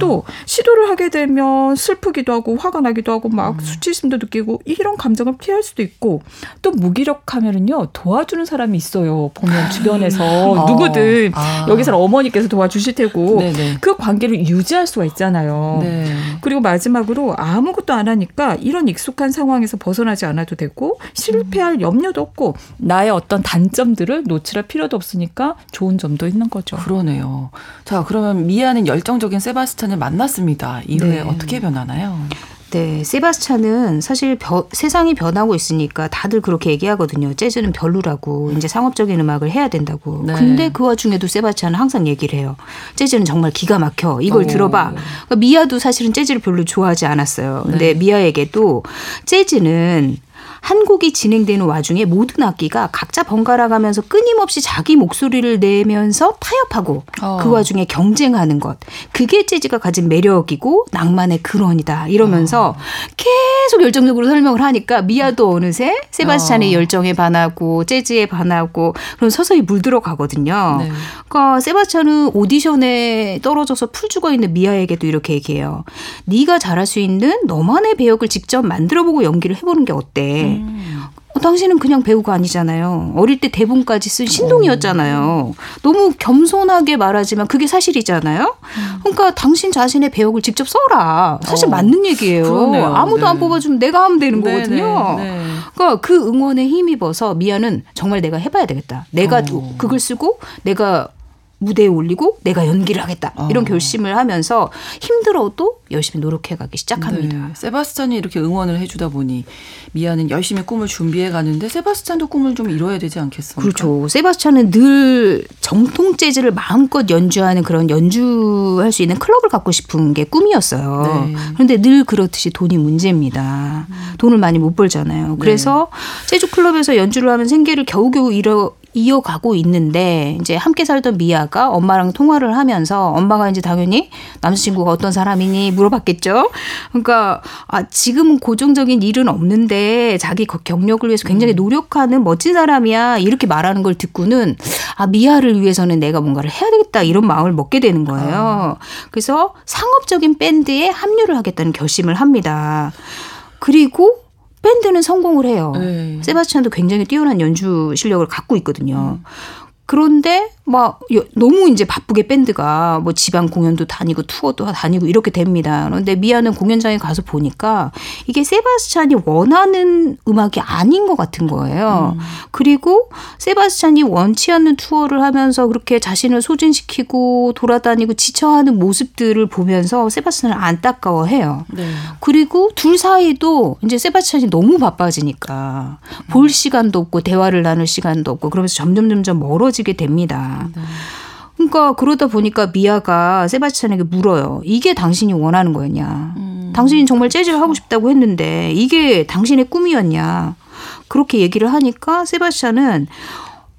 또 시도를 하게 되면 슬프기도 하고 화가 나기도 하고 막 수치심도 느끼고 이런 감정을 피할 수도 있고 또 무기력하면은요 도와주는 사람이 있어요. 보면 주변에서 누구든 여기서는 어머니께서 도와주실 테고 네네. 그 관계를 유지할 수가 있잖아요. 네. 그리고 마지막으로 아무것도 안 하니까 이런 익숙한 상황에서 벗어나지 않아도 되고 실패할 염려도 없고 나의 어떤 단점들을 노출할 필요도 없으니까 좋은 점도 있는 거죠. 그러네요. 자, 그러면 미아는 열정적인 세바스찬을 만났습니다. 이후에 네. 어떻게 변하나요? 네, 세바스찬은 사실 세상이 변하고 있으니까 다들 그렇게 얘기하거든요. 재즈는 별로라고 이제 상업적인 음악을 해야 된다고. 네. 근데 그 와중에도 세바스찬은 항상 얘기를 해요. 재즈는 정말 기가 막혀. 이걸 들어봐. 그러니까 미아도 사실은 재즈를 별로 좋아하지 않았어요. 근데 네. 미아에게도 재즈는 한 곡이 진행되는 와중에 모든 악기가 각자 번갈아 가면서 끊임없이 자기 목소리를 내면서 타협하고 그 와중에 경쟁하는 것. 그게 재즈가 가진 매력이고 낭만의 근원이다. 이러면서 계속 열정적으로 설명을 하니까 미아도 어느새 세바스찬의 열정에 반하고 재즈에 반하고 그럼 서서히 물들어 가거든요. 네. 그러니까 세바스찬은 오디션에 떨어져서 풀 죽어 있는 미아에게도 이렇게 얘기해요. 네가 잘할 수 있는 너만의 배역을 직접 만들어보고 연기를 해보는 게 어때? 당신은 그냥 배우가 아니잖아요. 어릴 때 대본까지 쓴 신동이었잖아요. 너무 겸손하게 말하지만 그게 사실이잖아요. 그러니까 당신 자신의 배역을 직접 써라. 사실 맞는 얘기예요. 그러네요. 아무도 안 뽑아주면 내가 하면 되는 거거든요. 네. 그러니까 그 응원에 힘입어서 미아는 정말 내가 해봐야 되겠다. 내가 그걸 쓰고 내가 무대에 올리고 내가 연기를 하겠다. 이런 결심을 하면서 힘들어도 열심히 노력해가기 시작합니다. 네. 세바스찬이 이렇게 응원을 해주다 보니 미아는 열심히 꿈을 준비해가는데 세바스찬도 꿈을 좀 이뤄야 되지 않겠습니까? 그렇죠. 세바스찬은 늘 정통 재즈를 마음껏 연주하는 그런 연주할 수 있는 클럽을 갖고 싶은 게 꿈이었어요. 네. 그런데 늘 그렇듯이 돈이 문제입니다. 돈을 많이 못 벌잖아요. 그래서 재즈 클럽에서 연주를 하면 생계를 겨우겨우 이어가고 있는데 이제 함께 살던 미아가 엄마랑 통화를 하면서 엄마가 이제 당연히 남자친구가 어떤 사람이니 물어봤겠죠. 그러니까 지금은 고정적인 일은 없는데 자기 경력을 위해서 굉장히 노력하는 멋진 사람이야 이렇게 말하는 걸 듣고는 미아를 위해서는 내가 뭔가를 해야 되겠다 이런 마음을 먹게 되는 거예요. 그래서 상업적인 밴드에 합류를 하겠다는 결심을 합니다. 그리고 밴드는 성공을 해요. 에이. 세바스찬도 굉장히 뛰어난 연주 실력을 갖고 있거든요. 그런데 막 너무 이제 바쁘게 밴드가 뭐 지방 공연도 다니고 투어도 다니고 이렇게 됩니다. 그런데 미아는 공연장에 가서 보니까 이게 세바스찬이 원하는 음악이 아닌 것 같은 거예요. 그리고 세바스찬이 원치 않는 투어를 하면서 그렇게 자신을 소진시키고 돌아다니고 지쳐하는 모습들을 보면서 세바스찬을 안타까워해요. 네. 그리고 둘 사이도 이제 세바스찬이 너무 바빠지니까 볼 시간도 없고 대화를 나눌 시간도 없고 그러면서 점점 멀어지게 됩니다. 네. 그러니까 그러다 보니까 미아가 세바스찬에게 물어요. 이게 당신이 원하는 거였냐? 당신이 정말 재즈를 하고 싶다고 했는데 이게 당신의 꿈이었냐? 그렇게 얘기를 하니까 세바스찬은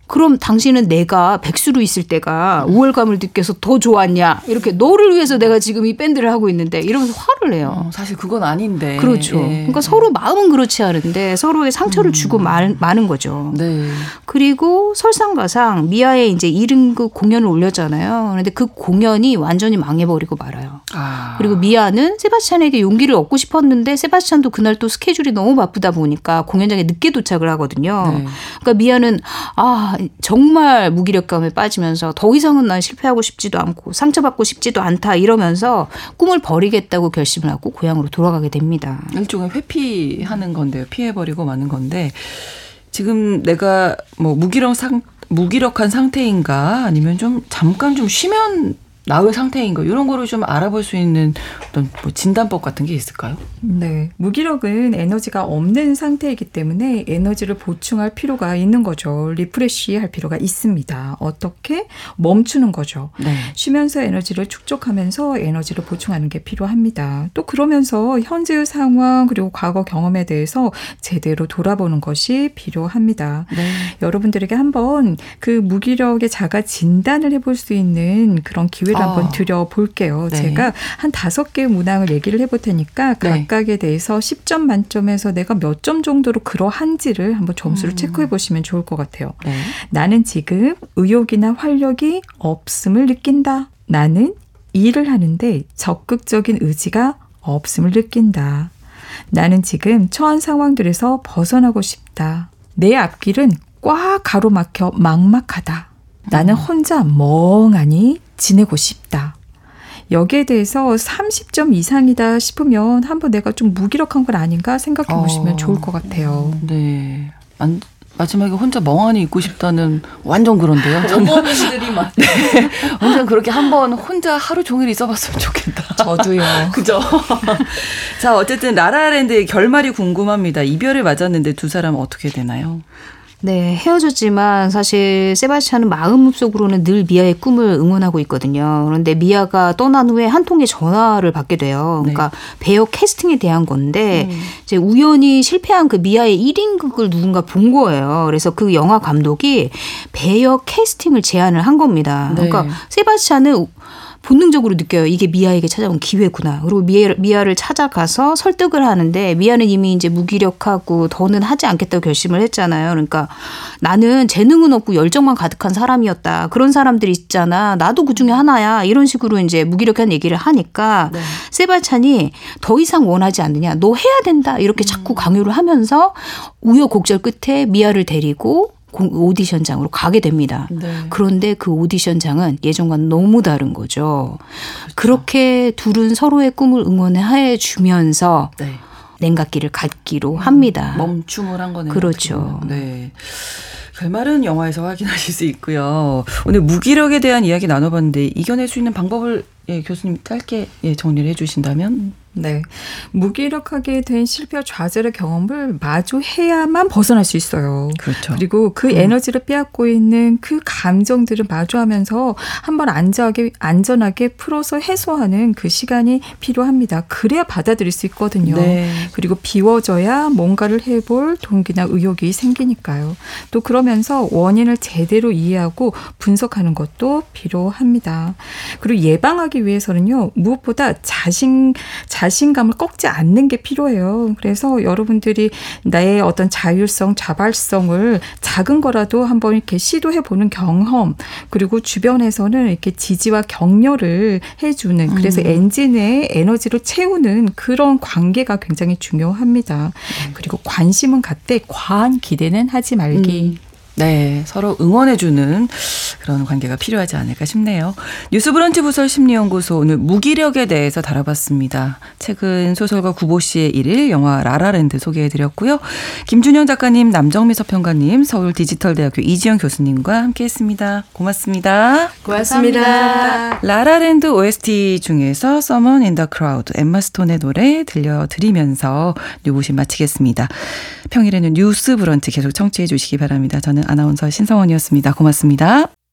그럼 당신은 내가 백수로 있을 때가 우월감을 느껴서 더 좋았냐? 이렇게 너를 위해서 내가 지금 이 밴드를 하고 있는데 이러면서 화를 내요. 사실 그건 아닌데. 그렇죠. 예. 그러니까 서로 마음은 그렇지 않은데 서로의 상처를 주고 마는 거죠. 네. 그리고 설상가상 미아의 이제 1인극 공연을 올렸잖아요. 그런데 그 공연이 완전히 망해버리고 말아요. 그리고 미아는 세바스찬에게 용기를 얻고 싶었는데 세바스찬도 그날 또 스케줄이 너무 바쁘다 보니까 공연장에 늦게 도착을 하거든요. 네. 그러니까 미아는 정말 무기력감에 빠지면서 더 이상은 난 실패하고 싶지도 않고 상처받고 싶지도 않다 이러면서 꿈을 버리겠다고 결심을 하고 고향으로 돌아가게 됩니다. 일종의 회피하는 건데요. 피해버리고 마는 건데 지금 내가 뭐 무기력한 상태인가 아니면 좀 잠깐 좀 쉬면 나의 상태인가 이런 거를 좀 알아볼 수 있는 어떤 뭐 진단법 같은 게 있을까요? 네. 무기력은 에너지가 없는 상태이기 때문에 에너지를 보충할 필요가 있는 거죠. 리프레시할 필요가 있습니다. 어떻게? 멈추는 거죠. 네. 쉬면서 에너지를 축적하면서 에너지를 보충하는 게 필요합니다. 또 그러면서 현재의 상황 그리고 과거 경험에 대해서 제대로 돌아보는 것이 필요합니다. 네. 여러분들에게 한번 그 무기력의 자가 진단을 해볼 수 있는 그런 기회를 한번 드려볼게요. 네. 제가 한 5개의 문항을 얘기를 해볼 테니까 각각에 대해서 10점 만점에서 내가 몇 점 정도로 그러한지를 한번 점수를 체크해 보시면 좋을 것 같아요. 네. 나는 지금 의욕이나 활력이 없음을 느낀다. 나는 일을 하는데 적극적인 의지가 없음을 느낀다. 나는 지금 처한 상황들에서 벗어나고 싶다. 내 앞길은 꽉 가로막혀 막막하다. 나는 혼자 멍하니 지내고 싶다. 여기에 대해서 30점 이상이다 싶으면 한번 내가 좀 무기력한 건 아닌가 생각해 보시면 좋을 것 같아요. 네. 마지막에 혼자 멍하니 있고 싶다는 완전 그런데요. 어머님들이 막 완전 그렇게 한번 혼자 하루 종일 있어봤으면 좋겠다. 저도요. 그죠? 자, 어쨌든 라라랜드의 결말이 궁금합니다. 이별을 맞았는데 두 사람은 어떻게 되나요? 네, 헤어졌지만 사실 세바스찬은 마음속으로는 늘 미아의 꿈을 응원하고 있거든요. 그런데 미아가 떠난 후에 한 통의 전화를 받게 돼요. 그러니까 배우 캐스팅에 대한 건데 이제 우연히 실패한 그 미아의 1인극을 누군가 본 거예요. 그래서 그 영화 감독이 배역 캐스팅을 제안을 한 겁니다. 그러니까 세바스찬은 본능적으로 느껴요. 이게 미아에게 찾아온 기회구나. 그리고 미아를 찾아가서 설득을 하는데 미아는 이미 이제 무기력하고 더는 하지 않겠다고 결심을 했잖아요. 그러니까 나는 재능은 없고 열정만 가득한 사람이었다. 그런 사람들이 있잖아. 나도 그중에 하나야. 이런 식으로 이제 무기력한 얘기를 하니까 세바스찬이 더 이상 원하지 않느냐. 너 해야 된다. 이렇게 자꾸 강요를 하면서 우여곡절 끝에 미아를 데리고 오디션장으로 가게 됩니다. 네. 그런데 그 오디션장은 예전과는 너무 다른 거죠. 그렇죠. 그렇게 둘은 서로의 꿈을 응원해 주면서 냉각기를 갖기로 합니다. 멈춤을 한 거네요. 그렇죠. 네. 결말은 영화에서 확인하실 수 있고요. 오늘 무기력에 대한 이야기 나눠봤는데 이겨낼 수 있는 방법을 교수님 짧게 정리를 해 주신다면? 네, 무기력하게 된 실패와 좌절의 경험을 마주해야만 벗어날 수 있어요. 그렇죠. 그리고 그 에너지를 빼앗고 있는 그 감정들을 마주하면서 한번 안전하게 풀어서 해소하는 그 시간이 필요합니다. 그래야 받아들일 수 있거든요. 네. 그리고 비워져야 뭔가를 해볼 동기나 의욕이 생기니까요. 또 그러면서 원인을 제대로 이해하고 분석하는 것도 필요합니다. 그리고 예방하기 위해서는요, 무엇보다 자신감을 꺾지 않는 게 필요해요. 그래서 여러분들이 나의 어떤 자율성, 자발성을 작은 거라도 한번 이렇게 시도해보는 경험, 그리고 주변에서는 이렇게 지지와 격려를 해주는, 그래서 엔진에 에너지로 채우는 그런 관계가 굉장히 중요합니다. 그리고 관심은 갖되 과한 기대는 하지 말기. 네, 서로 응원해주는 그런 관계가 필요하지 않을까 싶네요. 뉴스브런치 부설 심리연구소, 오늘 무기력에 대해서 다뤄봤습니다. 최근 소설가 구보씨의 일일, 영화 라라랜드 소개해드렸고요. 김준영 작가님, 남정미 서평가님, 서울디지털대학교 이지영 교수님과 함께했습니다. 고맙습니다. 고맙습니다. 감사합니다. 라라랜드 OST 중에서 Someone in the crowd, 엠마 스톤의 노래 들려드리면서 뉴보신 마치겠습니다. 평일에는 뉴스브런치 계속 청취해 주시기 바랍니다. 저는 아나운서 신성원이었습니다. 고맙습니다.